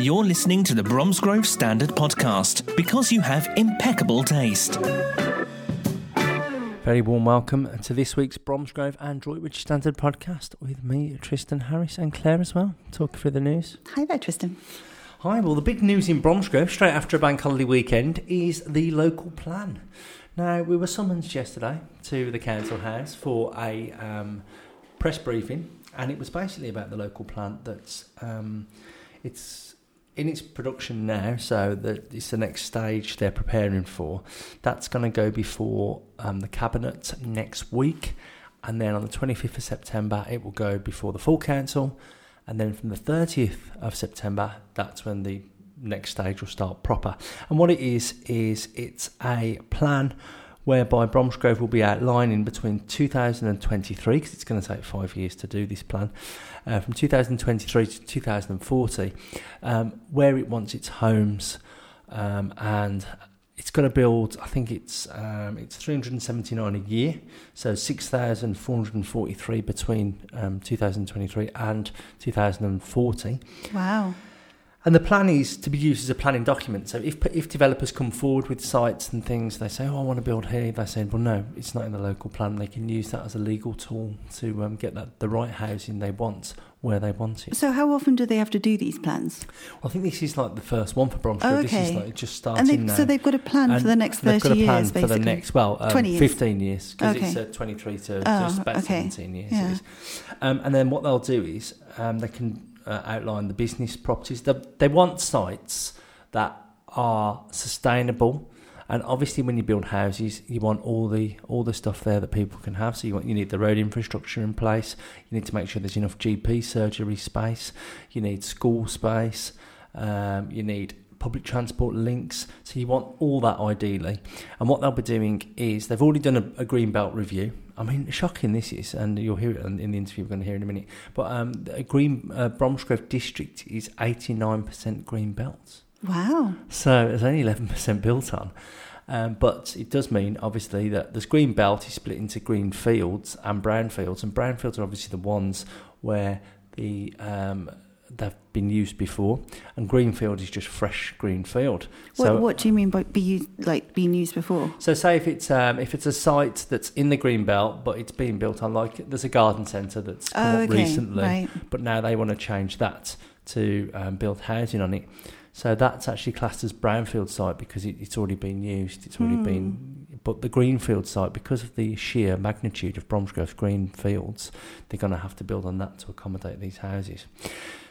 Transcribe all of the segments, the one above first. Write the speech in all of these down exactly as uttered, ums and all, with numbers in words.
You're listening to the Bromsgrove Standard Podcast because you have impeccable taste. Very warm welcome to this week's Bromsgrove and Droitwich Standard Podcast with me, Tristan Harris, and Claire as well, talking through the news. Hi there, Tristan. Hi, well, the big news in Bromsgrove straight after a bank holiday weekend is the local plan. Now, we were summoned yesterday to the council house for a um, press briefing, and it was basically about the local plan that's um, it's in its production now, so that it's the next stage they're preparing for. That's going to go before um, the Cabinet next week, and then on the twenty-fifth of September it will go before the full council, and then from the thirtieth of September that's when the next stage will start proper. And what it is is it's a plan whereby Bromsgrove will be outlining between two thousand twenty-three, because it's going to take five years to do this plan, uh, from two thousand twenty-three to two thousand forty, um, where it wants its homes, um, and it's going to build, I think it's um, it's three hundred seventy-nine a year, so six thousand four hundred forty-three between um, two thousand twenty-three and two thousand forty. Wow. And the plan is to be used as a planning document. So if if developers come forward with sites and things, they say, oh, I want to build here. They say, well, no, it's not in the local plan. They can use that as a legal tool to um, get that, the right housing they want where they want it. So how often do they have to do these plans? Well, I think this is like the first one for Bromsgrove. Oh, okay. This is like just starting and they, now. So they've got a plan and for the next thirty years, basically. They've got a plan years, for basically. the next, well, um, twenty years. fifteen years, because okay. it's uh, twenty-three to oh, just about okay. seventeen years. Yeah. It is. Um, and then what they'll do is um, they can... Uh, outline the business properties. They, they want sites that are sustainable, and obviously when you build houses you want all the all the stuff there that people can have. So you want you need the road infrastructure in place, you need to make sure there's enough G P surgery space, you need school space, um, you need public transport links, so you want all that ideally. And what they'll be doing is they've already done a, a green belt review. I mean, shocking this is, and you'll hear it in the interview we're going to hear in a minute, but um, the green uh, Bromsgrove district is eighty-nine percent green belts. Wow. So it's only eleven percent built on. Um, but it does mean, obviously, that this green belt is split into green fields and brown fields, and brown fields are obviously the ones where the... Um, they've been used before, and greenfield is just fresh greenfield. What, so, what do you mean by be used, like being used before? So say if it's um, if it's a site that's in the green belt but it's being built on, like there's a garden centre that's come oh, up okay, recently, right. But now they want to change that to um, build housing on it. So that's actually classed as brownfield site because it, it's already been used. It's already hmm. been, but the greenfield site, because of the sheer magnitude of Bromsgrove's green fields, they're going to have to build on that to accommodate these houses.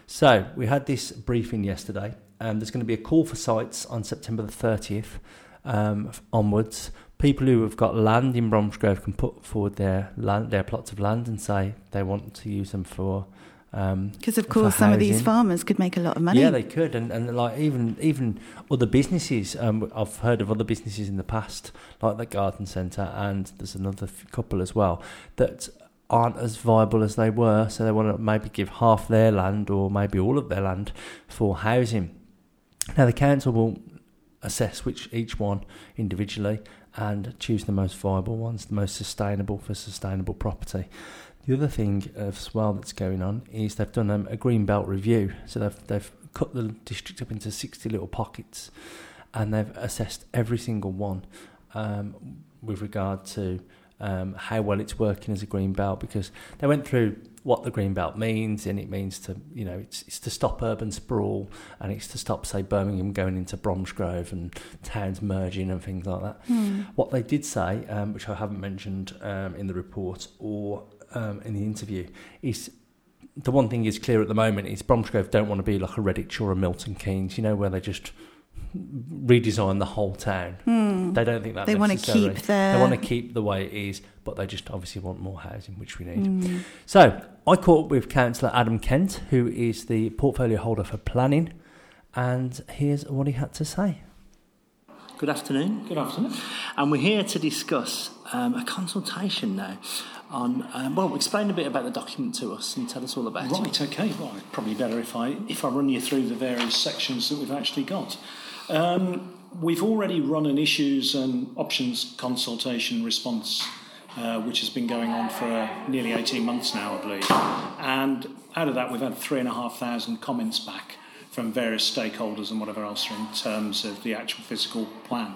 So we had this briefing yesterday, and there's going to be a call for sites on September the thirtieth um, onwards. People who have got land in Bromsgrove can put forward their land, their plots of land, and say they want to use them for. Because um, of course, some of these farmers could make a lot of money. Yeah, they could, and, and like even even other businesses. Um, I've heard of other businesses in the past, like the garden centre, and there's another couple as well that aren't as viable as they were, so they want to maybe give half their land or maybe all of their land for housing. Now the council will assess which each one individually and choose the most viable ones, the most sustainable for sustainable property. The other thing as well that's going on is they've done um, a green belt review, so they've they've cut the district up into sixty little pockets, and they've assessed every single one um, with regard to Um, how well it's working as a green belt, because they went through what the green belt means, and it means to, you know, it's it's to stop urban sprawl, and it's to stop, say, Birmingham going into Bromsgrove and towns merging and things like that. Mm. What they did say, um, which I haven't mentioned um, in the report or um, in the interview, is the one thing is clear at the moment is Bromsgrove don't want to be like a Redditch or a Milton Keynes, you know, where they just redesign the whole town. Mm. They don't think that they want to keep their... They want to keep the way it is, but they just obviously want more housing, which we need. Mm. So I caught up with Councillor Adam Kent, who is the portfolio holder for planning, and here's what he had to say. Good afternoon. Good afternoon. And we're here to discuss um, a consultation now on, um, well, explain a bit about the document to us and tell us all about right, it. Right, okay. Well, probably better if I if I run you through the various sections that we've actually got. Um, we've already run an issues and options consultation response, uh, which has been going on for uh, nearly eighteen months now, I believe. And out of that, we've had three and a half thousand comments back from various stakeholders and whatever else in terms of the actual physical plan.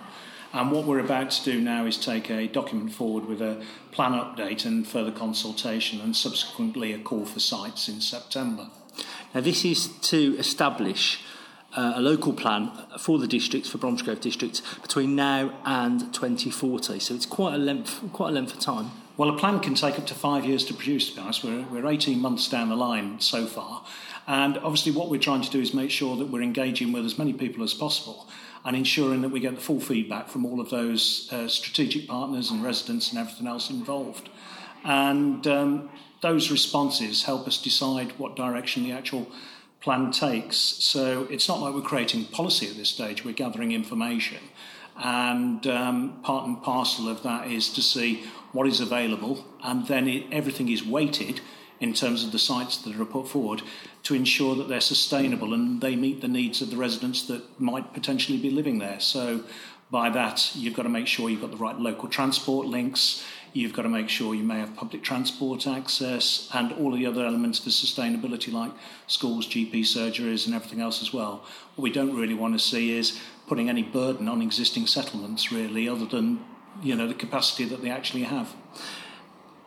And what we're about to do now is take a document forward with a plan update and further consultation and subsequently a call for sites in September. Now, this is to establish uh, a local plan for the districts, for Bromsgrove districts, between now and twenty forty. So it's quite a length, quite a length of time. Well, a plan can take up to five years to produce, to be honest. We're, we're eighteen months down the line so far. And obviously what we're trying to do is make sure that we're engaging with as many people as possible and ensuring that we get the full feedback from all of those uh, strategic partners and residents and everything else involved. And um, those responses help us decide what direction the actual plan takes. So it's not like we're creating policy at this stage, we're gathering information. And um, part and parcel of that is to see what is available, and then it, everything is weighted in terms of the sites that are put forward to ensure that they're sustainable and they meet the needs of the residents that might potentially be living there. So by that, you've got to make sure you've got the right local transport links, you've got to make sure you may have public transport access and all the other elements for sustainability like schools, G P surgeries and everything else as well. What we don't really want to see is putting any burden on existing settlements really, other than, you know, the capacity that they actually have.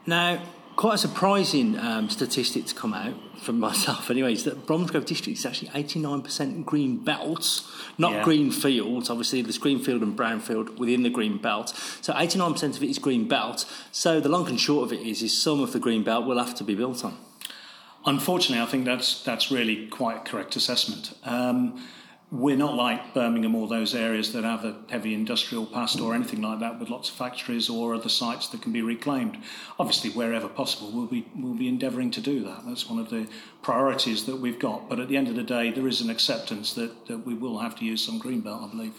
Now, quite a surprising um, statistic to come out from myself anyways, that Bromsgrove District is actually eighty-nine percent green belts, not yeah. green fields. Obviously there's green field and brown field within the green belt. So eighty-nine percent of it is green belt. So the long and short of it is, is some of the green belt will have to be built on. Unfortunately, I think that's that's really quite a correct assessment. Um, we're not like Birmingham or those areas that have a heavy industrial past or anything like that with lots of factories or other sites that can be reclaimed. Obviously, wherever possible, we'll be we'll be endeavouring to do that. That's one of the priorities that we've got. But at the end of the day, there is an acceptance that, that we will have to use some green belt, I believe.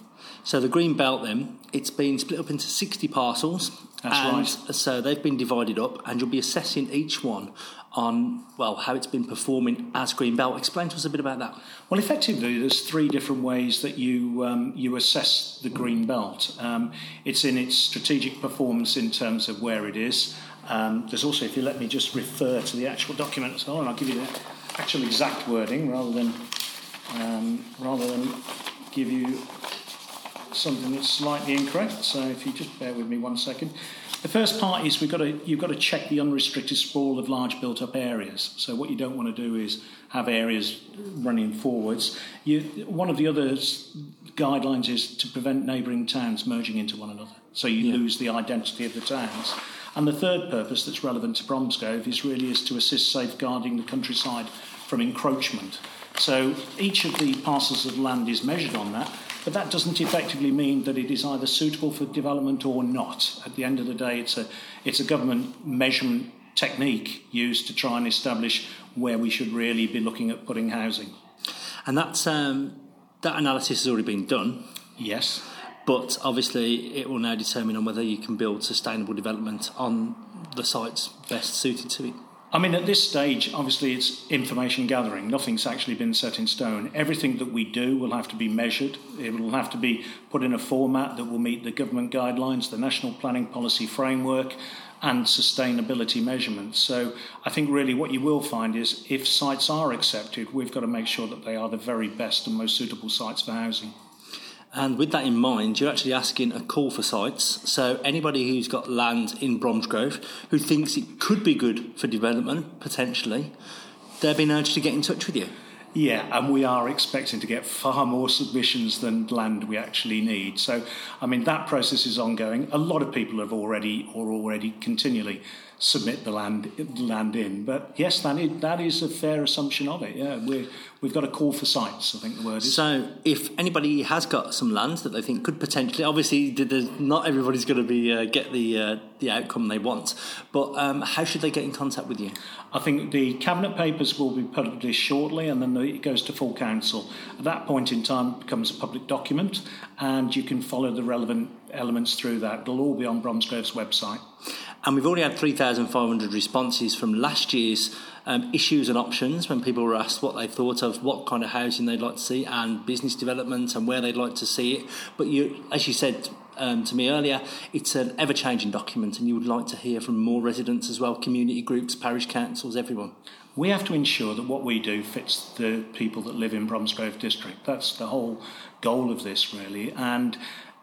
So the green belt then, it's been split up into sixty parcels. That's and right. So they've been divided up and you'll be assessing each one on, well, how it's been performing as green belt. Explain to us a bit about that. Well, effectively, there's three different ways that you um, you assess the green belt. Um, it's in its strategic performance in terms of where it is. Um, there's also, if you let me just refer to the actual document as well, and I'll give you the actual exact wording rather than um, rather than give you something that's slightly incorrect. So if you just bear with me one second. The first part is we've got to, you've got to check the unrestricted sprawl of large built-up areas. So what you don't want to do is have areas running forwards. You, one of the other guidelines is to prevent neighbouring towns merging into one another. So you yeah. lose the identity of the towns. And the third purpose that's relevant to Bromsgrove is really is to assist safeguarding the countryside from encroachment. So each of the parcels of land is measured on that, but that doesn't effectively mean that it is either suitable for development or not. At the end of the day, it's a it's a government measurement technique used to try and establish where we should really be looking at putting housing. And that's um, that analysis has already been done. Yes. But obviously it will now determine on whether you can build sustainable development on the sites best suited to it. I mean, at this stage, obviously, it's information gathering. Nothing's actually been set in stone. Everything that we do will have to be measured. It will have to be put in a format that will meet the government guidelines, the National Planning Policy Framework, and sustainability measurements. So I think really what you will find is if sites are accepted, we've got to make sure that they are the very best and most suitable sites for housing. And with that in mind, you're actually asking a call for sites. So anybody who's got land in Bromsgrove who thinks it could be good for development, potentially, they've been urged to get in touch with you. Yeah, and we are expecting to get far more submissions than land we actually need. So, I mean, that process is ongoing. A lot of people have already or already continually submit the land land in. But, yes, that is, that is a fair assumption of it. Yeah, we're, we've got a call for sites, I think the word is. So, if anybody has got some land that they think could potentially... Obviously, not everybody's going to be uh, get the uh, the outcome they want. But um, how should they get in contact with you? I think the Cabinet Papers will be published shortly and then the it goes to full council. At that point in time, it becomes a public document and you can follow the relevant elements through that. It'll all be on Bromsgrove's website. And we've already had three thousand five hundred responses from last year's um, issues and options when people were asked what they thought of, what kind of housing they'd like to see and business development and where they'd like to see it. But you, as you said um, to me earlier, it's an ever-changing document and you would like to hear from more residents as well, community groups, parish councils, everyone. we have to ensure that what we do fits the people that live in Bromsgrove District. That's the whole goal of this, really. And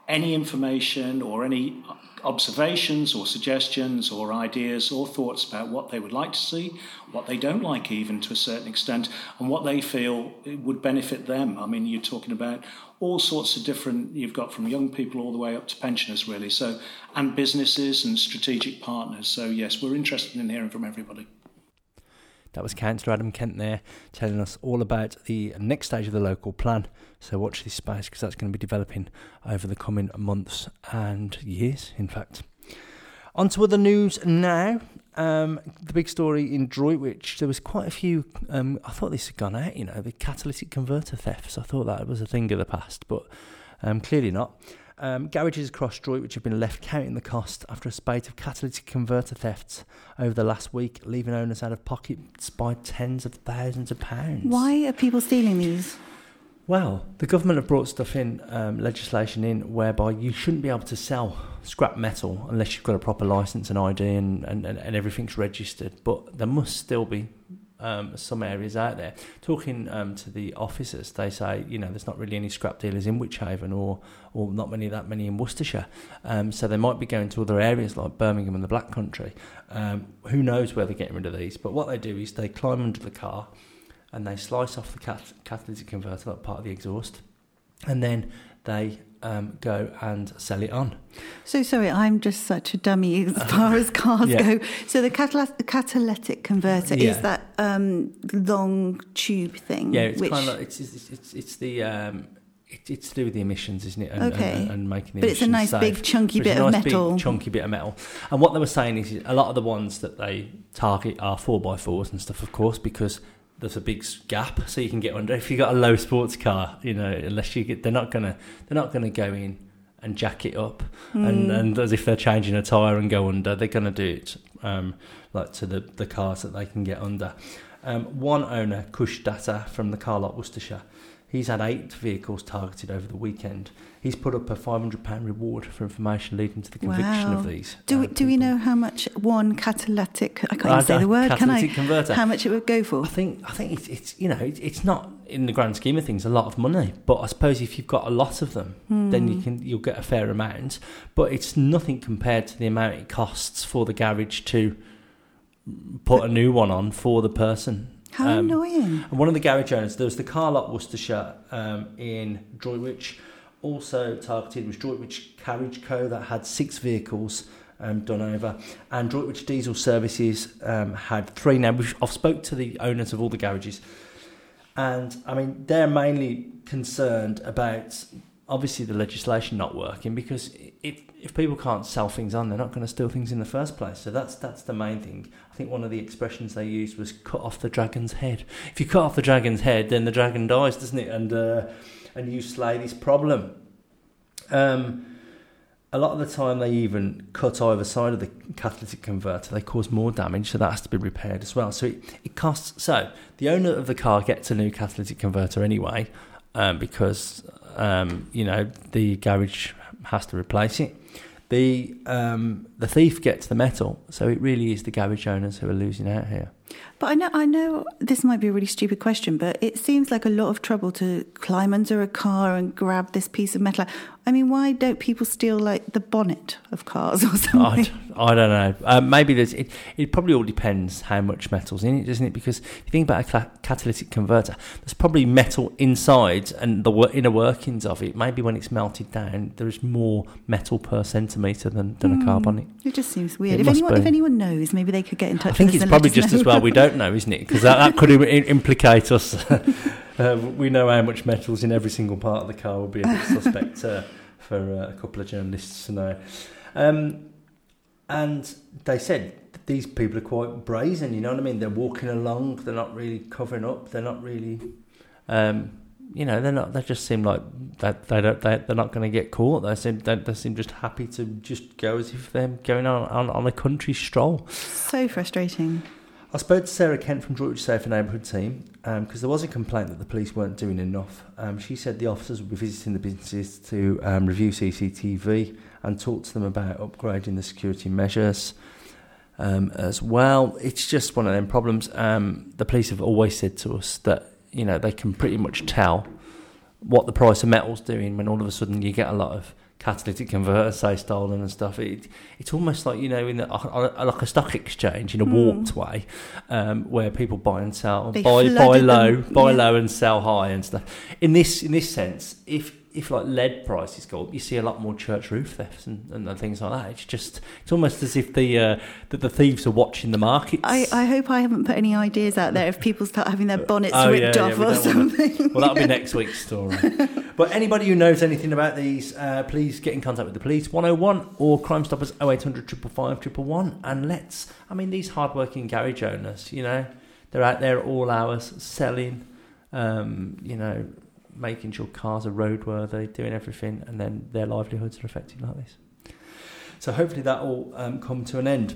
any information or any observations or suggestions or ideas or thoughts about what they would like to see, what they don't like even to a certain extent, and what they feel would benefit them. I mean, you're talking about all sorts of different, you've got from young people all the way up to pensioners, really, so, and businesses and strategic partners. So, yes, we're interested in hearing from everybody. That was Councillor Adam Kent there telling us all about the next stage of the local plan. So watch this space, because that's going to be developing over the coming months and years, in fact. On to other news now. Um, the big story in Droitwich, there was quite a few, um, I thought this had gone out, you know, the catalytic converter thefts. I thought that was a thing of the past, but um, clearly not. Um, garages across Droitwich have been left counting the cost after a spate of catalytic converter thefts over the last week, leaving owners out of pocket by tens of thousands of pounds. Why are people stealing these? Well, the government have brought stuff in, um, legislation in, whereby you shouldn't be able to sell scrap metal unless you've got a proper licence and I D and, and, and everything's registered. But there must still be Um, some areas out there. Talking um, to the officers, they say, you know, there's not really any scrap dealers in Wychavon or or not many that many in Worcestershire. Um, so they might be going to other areas like Birmingham and the Black Country. Um, who knows where they're getting rid of these? But what they do is they climb under the car and they slice off the cat- catalytic converter, like part of the exhaust, and then they Um, go and sell it on. So sorry, I'm just such a dummy as far as cars yeah. go. So the catalytic, catalytic converter yeah. is that um, long tube thing. Yeah, it's which... kind of like, it's it's it's, it's the um, it, it's to do with the emissions, isn't it? And, okay, and, and, and making the but emissions it's a nice safe, big chunky bit a nice of metal. Big, chunky bit of metal. And what they were saying is a lot of the ones that they target are four by fours and stuff, of course, because there's a big gap, so you can get under. If you got a low sports car, you know, unless you get, they're not gonna, they're not gonna go in and jack it up, mm. and, and as if they're changing a tyre and go under, they're gonna do it um, like to the, the cars that they can get under. Um, one owner, Kush Datta from the car lot Worcestershire, he's had eight vehicles targeted over the weekend. He's put up a five hundred pounds reward for information leading to the conviction wow. of these. Do we, um, do we know how much one catalytic, I can't even uh, say the word, can I? Catalytic converter. How much it would go for? I think I think it's, it's you know, it's, it's not, in the grand scheme of things, a lot of money. But I suppose if you've got a lot of them, mm. then you can, you'll get a fair amount. But it's nothing compared to the amount it costs for the garage to put but, a new one on for the person. How um, annoying. And one of the garage owners, there was the car lot Worcestershire um, in Droitwich, also targeted was Droitwich Carriage Co, that had six vehicles um, done over, and Droitwich Diesel Services um, had three. Now, we've, I've spoke to the owners of all the garages, and I mean, they're mainly concerned about, obviously, the legislation not working, because if, if people can't sell things on, they're not going to steal things in the first place. So that's that's the main thing. I think one of the expressions they used was cut off the dragon's head. If you cut off the dragon's head, then the dragon dies, doesn't it? And uh, and you slay this problem. Um, a lot of the time they even cut either side of the catalytic converter. They cause more damage, so that has to be repaired as well. So it, it costs. So the owner of the car gets a new catalytic converter anyway, um, because... Um, you know, the garage has to replace it. The um, the thief gets the metal, so it really is the garage owners who are losing out here. But I know, I know this might be a really stupid question, but it seems like a lot of trouble to climb under a car and grab this piece of metal. I mean, why don't people steal like the bonnet of cars or something? I, I don't know. Um, maybe there's. It, it probably all depends how much metal's in it, doesn't it? Because if you think about a cl- catalytic converter, there's probably metal inside and the inner workings of it. Maybe when it's melted down, there is more metal per centimetre than, than mm, a car bonnet. It just seems weird. If anyone, if anyone knows, maybe they could get in touch with us. I think it's probably just as well we don't know, isn't it? Because that, that could implicate us. Uh, we know how much metal's in every single part of the car. Will be a bit suspect uh, for uh, a couple of journalists to know. Um, and they said that these people are quite brazen, you know what I mean? They're walking along, they're not really covering up, they're not really... Um, you know, they're not. They just seem like that. They don't. They, they're not going to get caught. They seem. They, they seem just happy to just go as if they're going on, on, on a country stroll. So frustrating. I spoke to Sarah Kent from Droitwich Safe and Neighbourhood team um, because there was a complaint that the police weren't doing enough. Um, she said the officers would be visiting the businesses to um, review C C T V and talk to them about upgrading the security measures. um, as well. It's just one of them problems. Um, the police have always said to us that, you know, they can pretty much tell what the price of metal's doing when all of a sudden you get a lot of catalytic converters, say, stolen and stuff. It, it's almost like, you know, in the, like a stock exchange in a mm. warped way, um, where people buy and sell, they buy buy low, them. buy yeah. low and sell high and stuff. In this in this sense, if if like lead prices go up, you see a lot more church roof thefts and, and, and things like that. It's just, it's almost as if the uh, that the thieves are watching the markets. I, I hope I haven't put any ideas out there if people start having their bonnets oh, ripped yeah, off yeah, or something. To, well, that'll be next week's story. But anybody who knows anything about these, uh, please get in contact with the police, one oh one or Crime Stoppers oh eight hundred, five five five, one one one. And let's, I mean, these hard-working garage owners, you know, they're out there at all hours selling, um, you know, making sure cars are roadworthy, doing everything, and then their livelihoods are affected like this. So hopefully that will um, come to an end.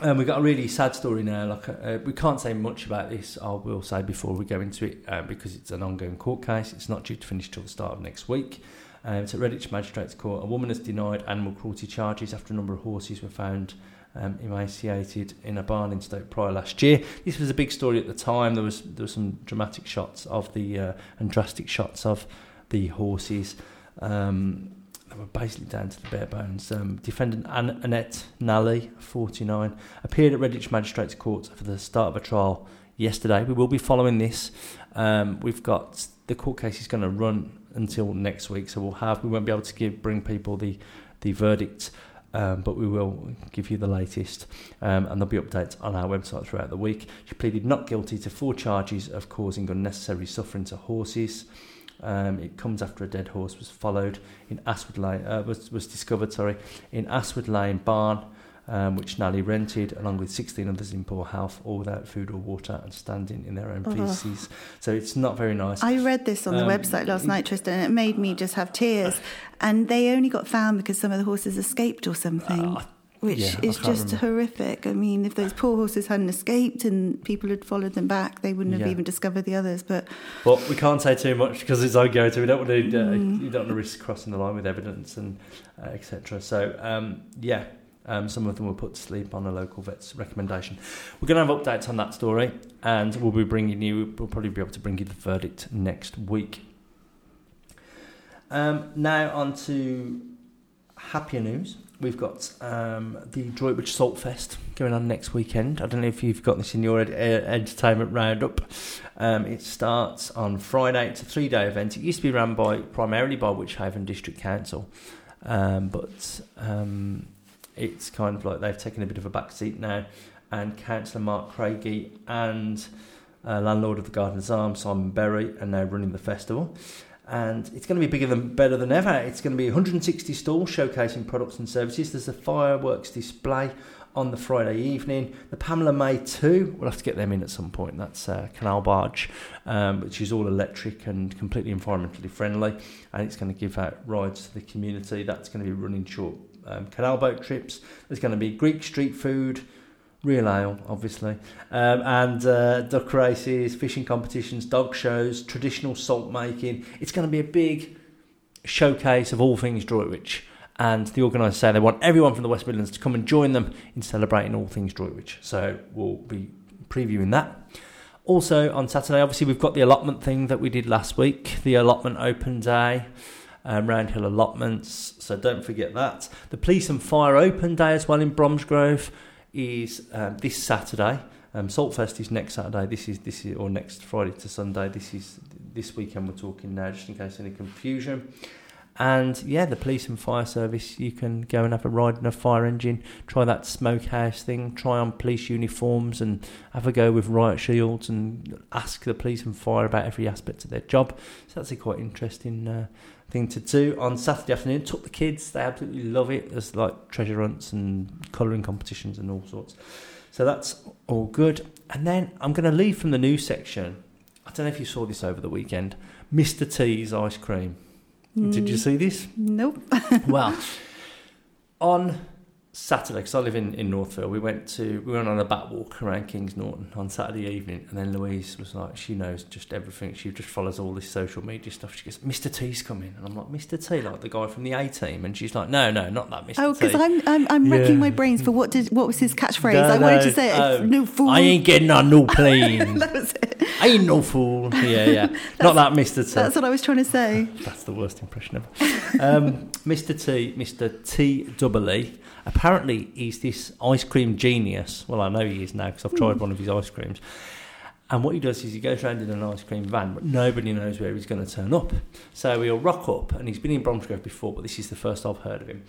Um, we've got a really sad story now. Like uh, we can't say much about this, I will say, before we go into it, uh, because it's an ongoing court case. It's not due to finish till the start of next week. Uh, it's at Redditch Magistrates Court. A woman has denied animal cruelty charges after a number of horses were found um, emaciated in a barn in Stoke Prior last year. This was a big story at the time. There was there were some dramatic shots of the uh, and drastic shots of the horses. Um, They were basically down to the bare bones. Um, defendant An- Annette Nally, forty-nine, appeared at Redditch Magistrates Court for the start of a trial yesterday. We will be following this. Um, we've got the court case is going to run until next week, so we'll have we won't be able to give bring people the the verdict, um, but we will give you the latest, um, and there'll be updates on our website throughout the week. She pleaded not guilty to four charges of causing unnecessary suffering to horses. Um, it comes after a dead horse was followed in Ashwood Lane, uh, was was discovered. Sorry, in Ashwood Lane barn, um, which Nally rented, along with sixteen others in poor health, all without food or water, and standing in their own feces. Oh. So it's not very nice. I read this on um, the website last night, Tristan, and it made me just have tears. And they only got found because some of the horses escaped or something. Uh, Which yeah, is just remember. horrific. I mean, if those poor horses hadn't escaped and people had followed them back, they wouldn't have yeah. even discovered the others. But well, we can't say too much because it's ongoing. We don't want to. Uh, mm. You don't want to risk crossing the line with evidence and uh, et cetera. So um, yeah, um, some of them were put to sleep on a local vet's recommendation. We're going to have updates on that story, and we'll be bringing you. We'll probably be able to bring you the verdict next week. Um, now on to happier news. We've got um, the Droitwich Salt Fest going on next weekend. I don't know if you've got this in your ed- ed- entertainment roundup. Um, it starts on Friday. It's a three-day event. It used to be run by primarily by Wychavon District Council, um, but um, it's kind of like they've taken a bit of a back seat now. And Councillor Mark Craigie and uh, landlord of the Gardener's Arms, Simon Berry, are now running the festival. And it's going to be bigger than better than ever. It's going to be one hundred sixty stalls showcasing products and services. There's a fireworks display on the Friday evening. The Pamela May two, we'll have to get them in at some point. That's uh, Canal Barge, um, which is all electric and completely environmentally friendly. And it's going to give out rides to the community. That's going to be running short um, canal boat trips. There's going to be Greek street food, real ale, obviously, um, and uh, duck races, fishing competitions, dog shows, traditional salt making. It's going to be a big showcase of all things Droitwich, and the organisers say they want everyone from the West Midlands to come and join them in celebrating all things Droitwich. So we'll be previewing that. Also on Saturday, obviously, we've got the allotment thing that we did last week, the allotment open day. Um, Roundhill allotments, so don't forget that. The police and fire open day as well in Bromsgrove is um, this Saturday. Um, Saltfest is next Saturday. This is this is or next Friday to Sunday. This is this weekend we're talking now, just in case any confusion. And yeah, the police and fire service. You can go and have a ride in a fire engine. Try that smokehouse thing. Try on police uniforms and have a go with riot shields and ask the police and fire about every aspect of their job. So that's a quite interesting Uh, thing to do on Saturday afternoon. Took the kids, they absolutely love it. There's like treasure hunts and colouring competitions and all sorts. So that's all good. And then I'm going to leave from the news section. I don't know if you saw this over the weekend. Mister T's ice cream. Mm. Did you see this? Nope. Well, on Saturday, because I live in, in Northville, we went to we went on a back walk around Kings Norton on Saturday evening, and then Louise was like, she knows just everything. She just follows all this social media stuff. She goes, Mister T's coming, and I'm like, Mister T, like the guy from the A Team, and she's like, no, no, not that Mister T. Oh, because I'm I'm, I'm yeah. wrecking my brains for what did what was his catchphrase? No, I wanted no, to say, oh, no fool. I ain't getting on no plane. That was it. I ain't no fool. Yeah, yeah, not that Mister T. That's what I was trying to say. That's the worst impression ever. Um, Mister T, Mister T double E. Apparently, he's this ice cream genius. Well, I know he is now because I've tried mm. one of his ice creams. And what he does is he goes around in an ice cream van, but nobody knows where he's going to turn up. So he'll rock up, and he's been in Bromsgrove before, but this is the first I've heard of him.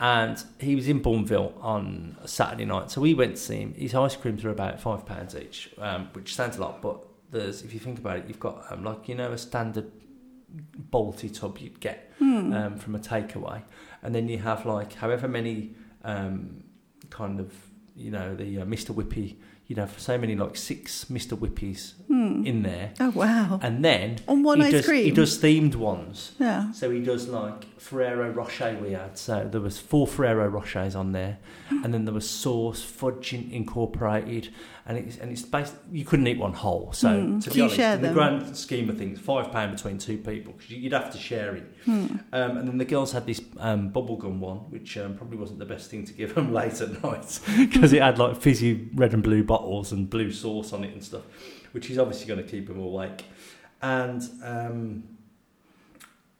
And he was in Bourneville on Saturday night, so we went to see him. His ice creams are about five pounds each, um, which sounds a lot, but there's, if you think about it, you've got um, like you know a standard bolty tub you'd get mm. um, from a takeaway, and then you have like however many. Um, kind of, you know, the uh, Mister Whippy, you know, for so many, like six Mister Whippies mm. in there. Oh, wow. And then... On one ice does, cream? He does themed ones. Yeah. So he does, like, Ferrero Rocher we had. So there was four Ferrero Rochers on there. And then there was sauce, fudge incorporated. And it's and it's based... You couldn't eat one whole. So, mm. to be honest, in them? the grand scheme of things, five pound between two people, because you'd have to share it. Mm. Um, and then the girls had this um, bubblegum one, which um, probably wasn't the best thing to give them late at night, because it had, like, fizzy red and blue bottles and blue sauce on it and stuff, which is obviously going to keep them awake. And um,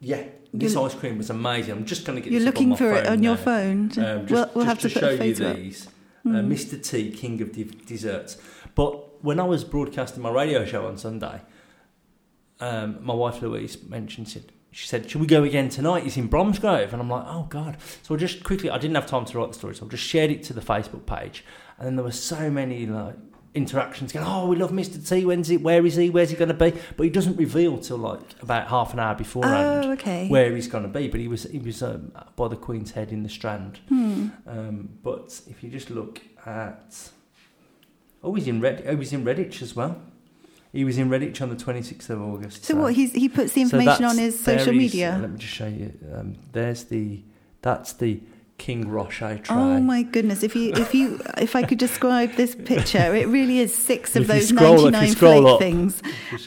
yeah, this you're, ice cream was amazing. I'm just going to get. You're this looking up on my for phone it on now. your phone. To, um, just, we'll we'll just have to, to put show a photo you these, mm. uh, Mister T, King of de- Desserts. But when I was broadcasting my radio show on Sunday, um, my wife Louise mentioned it. She said, should we go again tonight? It's in Bromsgrove. And I'm like, oh, God. So I just quickly, I didn't have time to write the story, so I just shared it to the Facebook page. And then there were so many like interactions going, oh, we love Mister T. When's it? Where is he? Where's he going to be? But he doesn't reveal till like about half an hour beforehand oh, okay. where he's going to be. But he was he was um, by the Queen's Head in the Strand. Hmm. Um, but if you just look at... Oh, he's in Red. Oh, he's in Redditch as well. He was in Redditch on the twenty-sixth of August. So, so. what, he's, he puts the information so on his social media? Let me just show you. Um, there's the, that's the King Rocher tray. Oh my goodness, if you, if you, if I could describe this picture, it really is six of those scroll, ninety-nine flake up, things.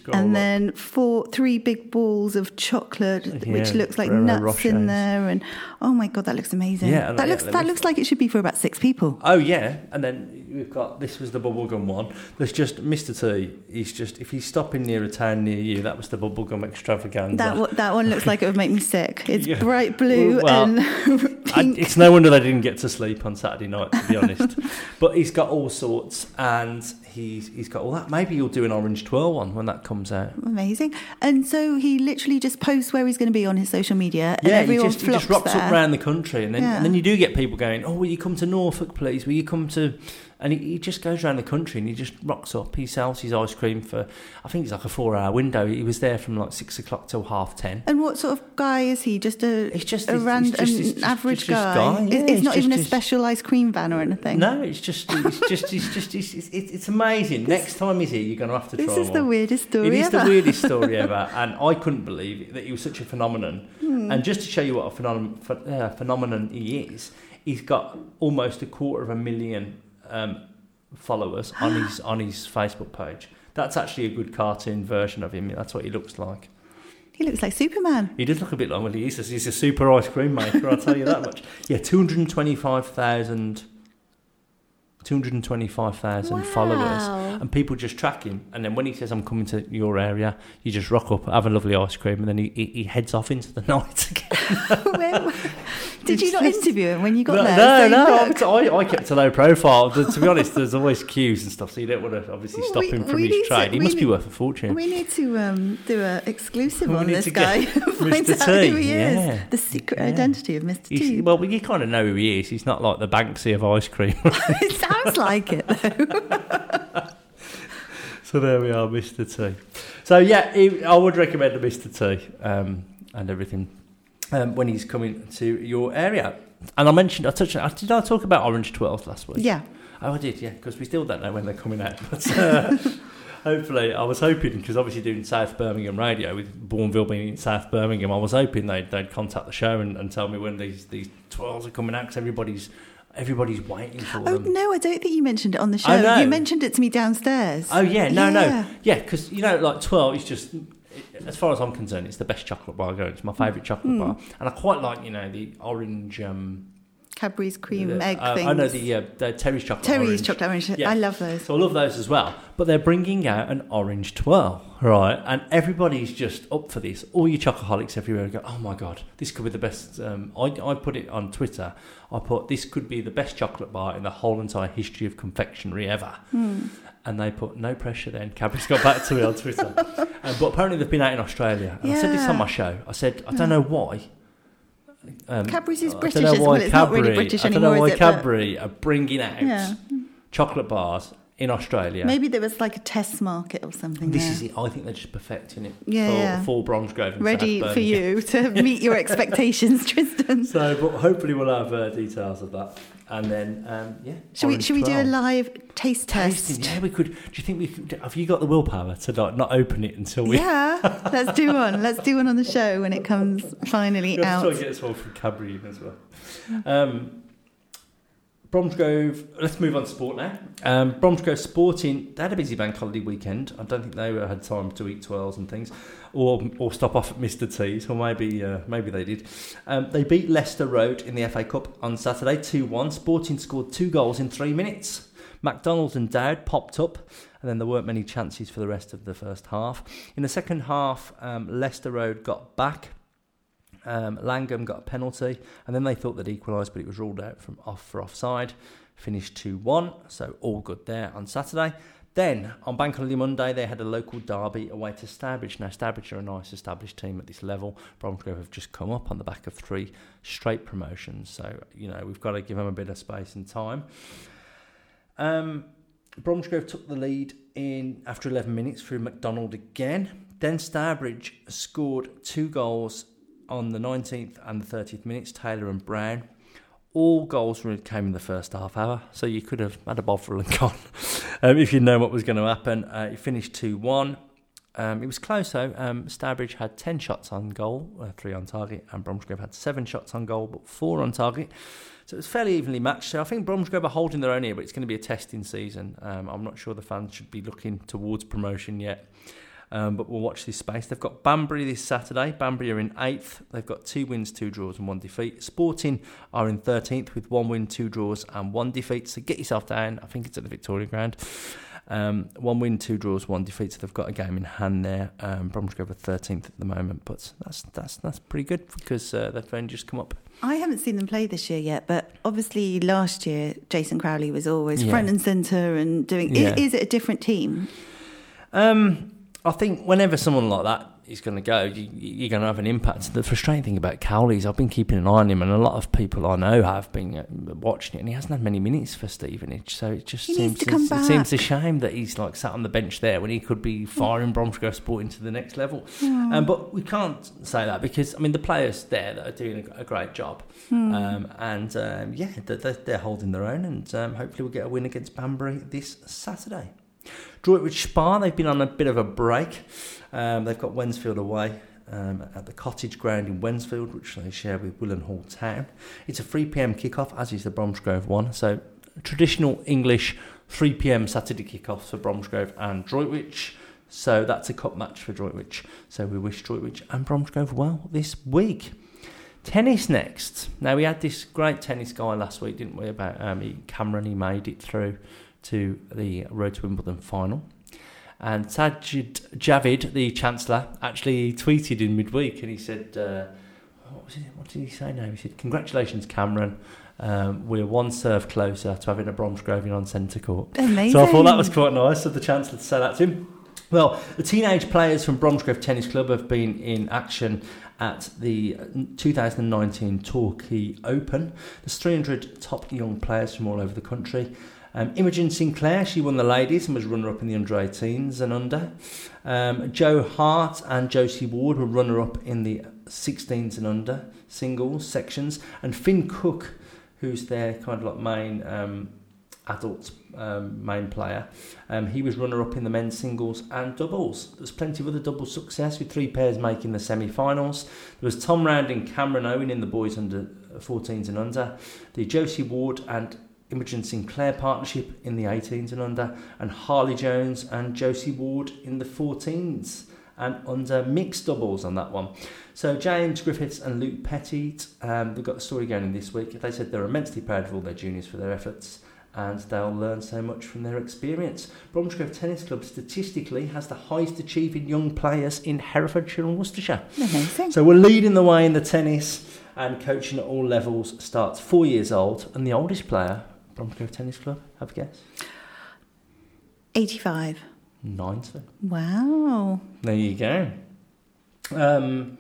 And up. then four, three big balls of chocolate, yeah, which looks like nuts Rochers. in there. And oh my God, that looks amazing. Yeah, that like, looks, yeah, that looks like it should be for about six people. Oh yeah, and then... We've got, this was the bubblegum one. There's just Mister T, he's just, if he's stopping near a town near you, that was the bubblegum extravaganza. That one, that one looks like it would make me sick. It's yeah. bright blue well, and pink. I, it's no wonder they didn't get to sleep on Saturday night, to be honest. But he's got all sorts, and he's he's got all that. Maybe you'll do an orange twirl one when that comes out. Amazing. And so he literally just posts where he's going to be on his social media, and yeah, everyone he just, flocks he just rocks there. up around the country, and then yeah. and then you do get people going, oh, will you come to Norfolk, please? Will you come to... And he, he just goes around the country and he just rocks up. He sells his ice cream for, I think it's like a four-hour window. He was there from like six o'clock till half ten. And what sort of guy is he? Just a it's just a random average guy. Yeah, it's, it's not just, even a special ice cream van or anything. No, it's just it's just it's just it's, it's, it's amazing. Next time he's here, you're going to have to try. This is one. the weirdest story. It is ever. the weirdest story ever, and I couldn't believe it, that he was such a phenomenon. Hmm. And just to show you what a phenomenon uh, phenomenon he is, he's got almost a quarter of a million. Um, followers on his on his Facebook page. That's actually a good cartoon version of him. That's what he looks like. He looks like Superman. He does look a bit like well, he is. He's a super ice cream maker. I'll tell you that much. Yeah, two hundred twenty-five thousand. two hundred twenty-five thousand wow. followers, and people just track him, and then when he says I'm coming to your area, you just rock up, have a lovely ice cream, and then he, he, he heads off into the night again. Well, did you not interview him when you got no, there? No, so no, I, I kept a low profile. To be honest, there's always queues and stuff, so you don't want to obviously well, stop we, him from his trade. To, he must need, be worth a fortune. We need to um, do an exclusive we on this guy, find Mister out T. who he is, yeah. the secret yeah. identity of Mister He's, T. Well, you kind of know who he is. He's not like the Banksy of ice cream. Sounds like it, though. So there we are, Mister T. So, yeah, he, I would recommend a Mister T um, and everything um, when he's coming to your area. And I mentioned, I touched on, did I talk about orange twirls last week? Yeah. Oh, I did, yeah, because we still don't know when they're coming out. But uh, hopefully, I was hoping, because obviously doing South Birmingham radio, with Bourneville being in South Birmingham, I was hoping they'd, they'd contact the show and, and tell me when these, these twirls are coming out, because everybody's... everybody's waiting for oh, them. Oh, no, I don't think you mentioned it on the show. I know. You mentioned it to me downstairs. Oh, yeah, no, yeah. no. Yeah, because, you know, like twelve, it's just, as far as I'm concerned, it's the best chocolate bar going. It's my favourite chocolate mm. bar. And I quite like, you know, the orange... Um, Cadbury's cream the, egg uh, things. I know the, uh, the Terry's chocolate Terry's orange. Terry's chocolate orange. Yeah. I love those. So I love those as well. But they're bringing out an orange twirl, right? And everybody's just up for this. All you chocoholics everywhere go, oh my God, this could be the best. Um, I, I put it on Twitter. I put, this could be the best chocolate bar in the whole entire history of confectionery ever. Mm. And they put, no pressure then. Cadbury's got back to me on Twitter. Um, but apparently they've been out in Australia. And yeah. I said this on my show. I said, I don't know why. Um, Cadbury's is British, isn't it? It's not really British anymore. I don't know why it, Cadbury but... are bringing out yeah. chocolate bars in Australia. Maybe there was like a test market or something. This yeah. is it. I think they're just perfecting it yeah, for, yeah. for Bromsgrove. And ready for you to meet your expectations, Tristan. So, but hopefully we'll have uh, details of that. And then, um, yeah. Should we should we do a live taste Tasting, test? Yeah, we could. Do you think we could, have you got the willpower to not, not open it until we... Yeah, let's do one. Let's do one on the show when it comes finally You're out. Let's try and get this one from Cadbury as well. Um, Bromsgrove, let's move on to sport now. Um, Bromsgrove Sporting, they had a busy bank holiday weekend. I don't think they had time to eat twirls and things or or stop off at Mister T's, or maybe uh, maybe they did. Um, they beat Leicester Road in the F A Cup on Saturday two one. Sporting scored two goals in three minutes. McDonald and Dowd popped up, and then there weren't many chances for the rest of the first half. In the second half, um, Leicester Road got back. Um, Langham got a penalty, and then they thought they'd equalised, but it was ruled out from off for offside. Finished two one, so all good there on Saturday. Then, on Bank Holiday Monday, they had a local derby away to Stourbridge. Now, Stourbridge are a nice established team at this level. Bromsgrove have just come up on the back of three straight promotions, so, you know, we've got to give them a bit of space and time. Um, Bromsgrove took the lead in after eleven minutes through McDonald again. Then Stourbridge scored two goals on the nineteenth and the thirtieth minutes, Taylor and Brown. All goals came in the first half hour, so you could have had a bovril and gone um, if you'd known what was going to happen. Uh, it finished two one. Um, it was close, though. Um, Stourbridge had ten shots on goal, uh, three on target, and Bromsgrove had seven shots on goal, but four on target. So it was fairly evenly matched. So I think Bromsgrove are holding their own here, but it's going to be a testing season. Um, I'm not sure the fans should be looking towards promotion yet. Um, but we'll watch this space. They've got Banbury this Saturday. Banbury are in eighth. They've got two wins, two draws and one defeat. Sporting are in thirteenth with one win, two draws and one defeat. So get yourself down. I think it's at the Victoria Ground. Um, one win, two draws, one defeat. So they've got a game in hand there. Um, Bromsgrove are thirteenth at the moment. But that's that's that's pretty good because uh, they've only just come up. I haven't seen them play this year yet, but obviously last year Jason Crowley was always yeah. front and centre and doing... Yeah. Is, is it a different team? Um... I think whenever someone like that is going to go, you, you're going to have an impact. The frustrating thing about Cowley is I've been keeping an eye on him, and a lot of people I know have been watching it, and he hasn't had many minutes for Stevenage, so it just he seems to it, it seems a shame that he's like sat on the bench there when he could be firing Bromsgrove Sporting to the next level. Yeah. Um, but we can't say that because I mean the players there that are doing a, a great job, hmm. um, and um, yeah, they're, they're holding their own, and um, hopefully we'll get a win against Banbury this Saturday. Droitwich Spa, they've been on a bit of a break. Um, they've got Wensfield away um, at the Cottage Ground in Wensfield, which they share with Willenhall Town. It's a three p.m. kickoff, as is the Bromsgrove one. So traditional English three p.m. Saturday kickoff for Bromsgrove and Droitwich. So that's a cup match for Droitwich. So we wish Droitwich and Bromsgrove well this week. Tennis next. Now, we had this great tennis guy last week, didn't we, about um, Cameron. He made it through to the Road to Wimbledon final. And Sajid Javid, the Chancellor, actually tweeted in midweek and he said, uh, what was it? What did he say now? He said, congratulations, Cameron. Um, we're one serve closer to having a Bromsgrove in on centre court. Amazing. So I thought that was quite nice of the Chancellor to say that to him. Well, the teenage players from Bromsgrove Tennis Club have been in action at the two thousand nineteen Torquay Open. There's three hundred top young players from all over the country. Um, Imogen Sinclair, she won the ladies and was runner-up in the under eighteens and under. Um, Joe Hart and Josie Ward were runner-up in the sixteens and under singles sections. And Finn Cook, who's their kind of like main um, adult um, main player. Um, he was runner-up in the men's singles and doubles. There's plenty of other double success, with three pairs making the semi-finals. There was Tom Round and Cameron Owen in the boys under fourteens and under, the Josie Ward and Imogen Sinclair partnership in the eighteens and under, and Harley Jones and Josie Ward in the fourteens and under mixed doubles on that one. So James Griffiths and Luke Petit, um, they've got the story going in this week. They said they're immensely proud of all their juniors for their efforts, and they'll learn so much from their experience. Bromsgrove Tennis Club statistically has the highest achieving young players in Herefordshire and Worcestershire. Amazing. So we're leading the way in the tennis, and coaching at all levels starts four years old. And the oldest player, Bromsgrove Tennis Club, have a guess. eighty-five. ninety. Wow. There you go. Um,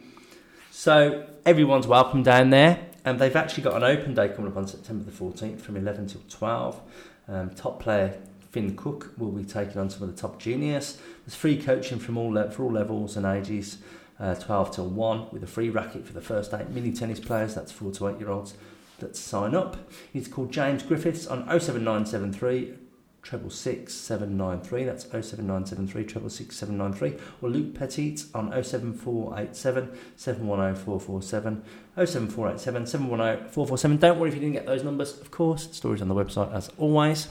so everyone's welcome down there. And they've actually got an open day coming up on September the fourteenth from eleven till twelve. Um, top player Finn Cook will be taking on some of the top juniors. There's free coaching from all le- for all levels and ages, uh, twelve till one, with a free racket for the first eight mini tennis players, that's four to eight year olds, that sign up. He's called James Griffiths on oh seven nine seven three Treble six seven nine three. That's oh seven nine seven three treble six seven nine three. Or Luke Petit on oh seven four eight seven seven one zero four four seven oh seven four eight seven seven one zero four four seven. Don't worry if you didn't get those numbers. Of course, stories on the website as always.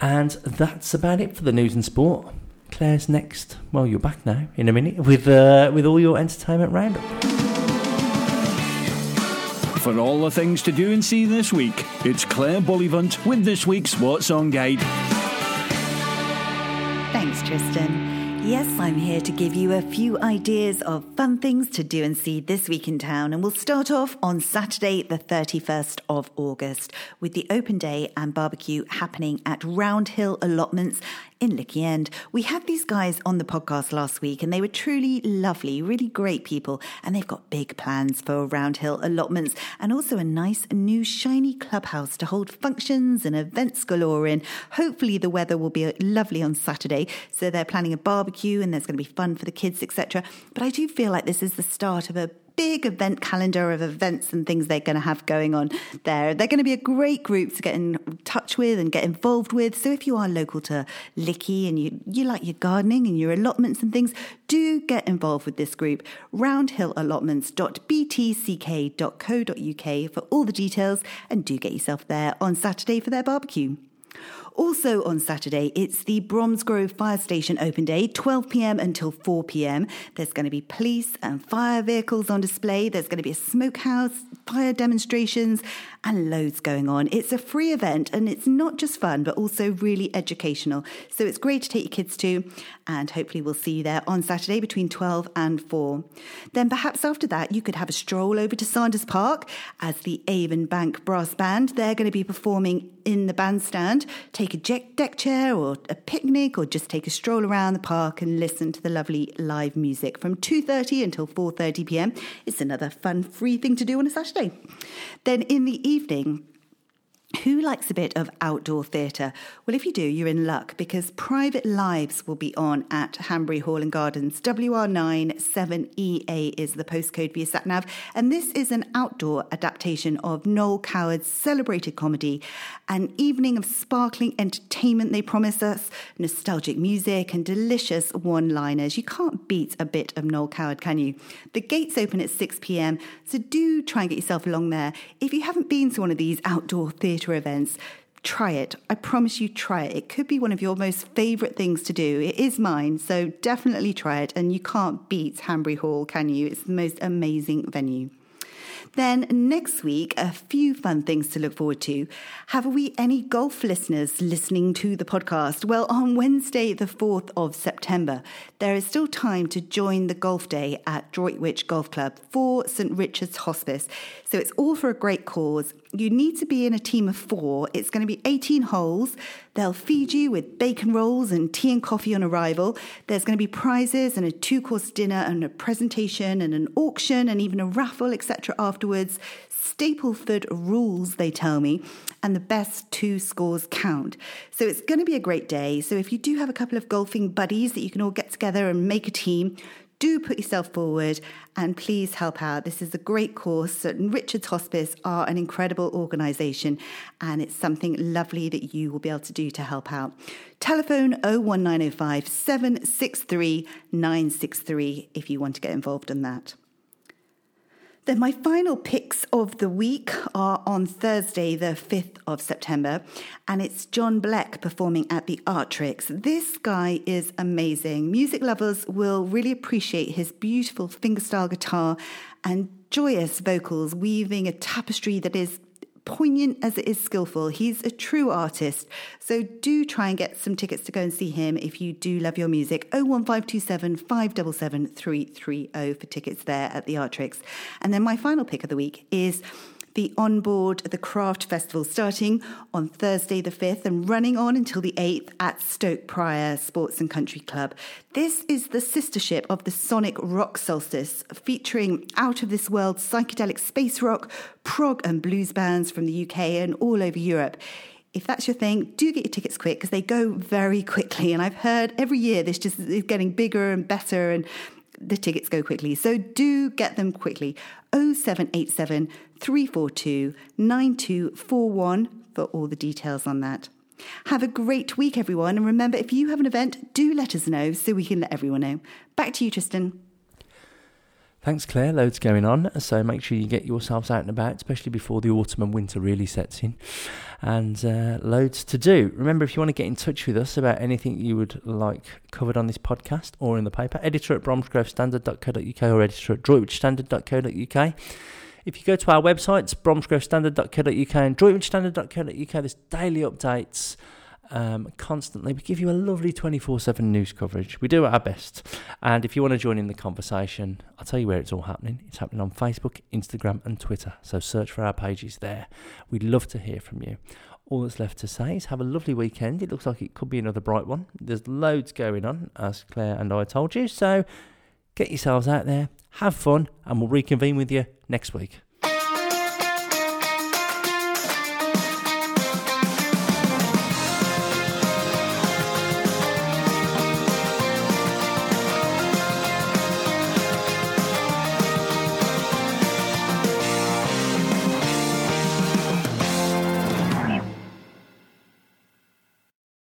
And that's about it for the news and sport. Claire's next. Well, you're back now in a minute with uh, with all your entertainment roundup. For all the things to do and see this week, it's Claire Bullivant with this week's What's On Guide. Thanks, Tristan. Yes, I'm here to give you a few ideas of fun things to do and see this week in town. And we'll start off on Saturday, the thirty-first of August, with the open day and barbecue happening at Roundhill Allotments in Licky End. We had these guys on the podcast last week and they were truly lovely, really great people, and they've got big plans for Roundhill Allotments and also a nice new shiny clubhouse to hold functions and events galore in. Hopefully the weather will be lovely on Saturday, so they're planning a barbecue and there's going to be fun for the kids, et cetera. But I do feel like this is the start of a big event calendar of events and things they're going to have going on there. They're going to be a great group to get in touch with and get involved with. So if you are local to Licky and you, you like your gardening and your allotments and things, do get involved with this group. roundhill allotments dot b t c k dot co dot u k for all the details, and do get yourself there on Saturday for their barbecue. Also on Saturday, it's the Bromsgrove Fire Station Open Day, twelve p.m. until four p.m. There's going to be police and fire vehicles on display. There's going to be a smokehouse, fire demonstrations, and loads going on. It's a free event, and it's not just fun, but also really educational. So it's great to take your kids to, and hopefully we'll see you there on Saturday between twelve and four. Then perhaps after that, you could have a stroll over to Sanders Park as the Avon Bank Brass Band. They're going to be performing in the bandstand. Take a deck chair or a picnic, or just take a stroll around the park and listen to the lovely live music from two thirty until four thirty p.m. It's another fun, free thing to do on a Saturday. Then in the evening, who likes a bit of outdoor theatre? Well, if you do, you're in luck, because Private Lives will be on at Hanbury Hall and Gardens. W R nine seven E A is the postcode for your sat-nav. And this is an outdoor adaptation of Noel Coward's celebrated comedy. An evening of sparkling entertainment, they promise us, nostalgic music and delicious one-liners. You can't beat a bit of Noel Coward, can you? The gates open at six p.m, so do try and get yourself along there. If you haven't been to one of these outdoor theatre events, try it. I promise you, try it. It could be one of your most favourite things to do. It is mine, so definitely try it. And you can't beat Hanbury Hall, can you? It's the most amazing venue. Then next week, a few fun things to look forward to. Have we any golf listeners listening to the podcast? Well, on Wednesday, the fourth of September, there is still time to join the golf day at Droitwich Golf Club for St Richard's Hospice. So it's all for a great cause. You need to be in a team of four. It's going to be eighteen holes. They'll feed you with bacon rolls and tea and coffee on arrival. There's going to be prizes and a two-course dinner and a presentation and an auction and even a raffle, et cetera afterwards. Stapleford rules, they tell me, and the best two scores count. So it's going to be a great day. So if you do have a couple of golfing buddies that you can all get together and make a team, do put yourself forward and please help out. This is a great course. And Richard's Hospice are an incredible organisation, and it's something lovely that you will be able to do to help out. Telephone oh one nine oh five, seven six three, nine six three if you want to get involved in that. Then my final picks of the week are on Thursday, the fifth of September, and it's John Bleck performing at the Artrix. This guy is amazing. Music lovers will really appreciate his beautiful fingerstyle guitar and joyous vocals, weaving a tapestry that is poignant as it is skillful. He's a true artist, so do try and get some tickets to go and see him if you do love your music. oh one five two seven, five seven seven, three three oh for tickets there at the Artrix. And then my final pick of the week is the Onboard the Craft Festival, starting on Thursday the fifth and running on until the eighth at Stoke Prior Sports and Country Club. This is the sistership of the Sonic Rock Solstice, featuring out-of-this-world psychedelic space rock, prog and blues bands from the U K and all over Europe. If that's your thing, do get your tickets quick because they go very quickly. And I've heard every year this just is getting bigger and better and the tickets go quickly, so do get them quickly. oh seven eight seven, three four two, nine two four one for all the details on that. Have a great week, everyone, and remember, if you have an event, do let us know so we can let everyone know. Back to you, Tristan. Thanks, Claire. Loads going on, so make sure you get yourselves out and about, especially before the autumn and winter really sets in, and uh, loads to do. Remember, if you want to get in touch with us about anything you would like covered on this podcast or in the paper, editor at bromsgrove standard dot co dot uk or editor at droitwich standard dot co dot uk. If you go to our websites, bromsgrove standard dot co dot uk and droitwich standard dot co dot uk, there's daily updates. Um, constantly, we give you a lovely twenty-four seven news coverage. We do our best, and if you want to join in the conversation, I'll tell you where it's all happening. It's happening on Facebook, Instagram and Twitter, so search for our pages there. We'd love to hear from you. All that's left to say is have a lovely weekend. It looks like it could be another bright one. There's loads going on, as Claire and I told you, so get yourselves out there, have fun, and we'll reconvene with you next week.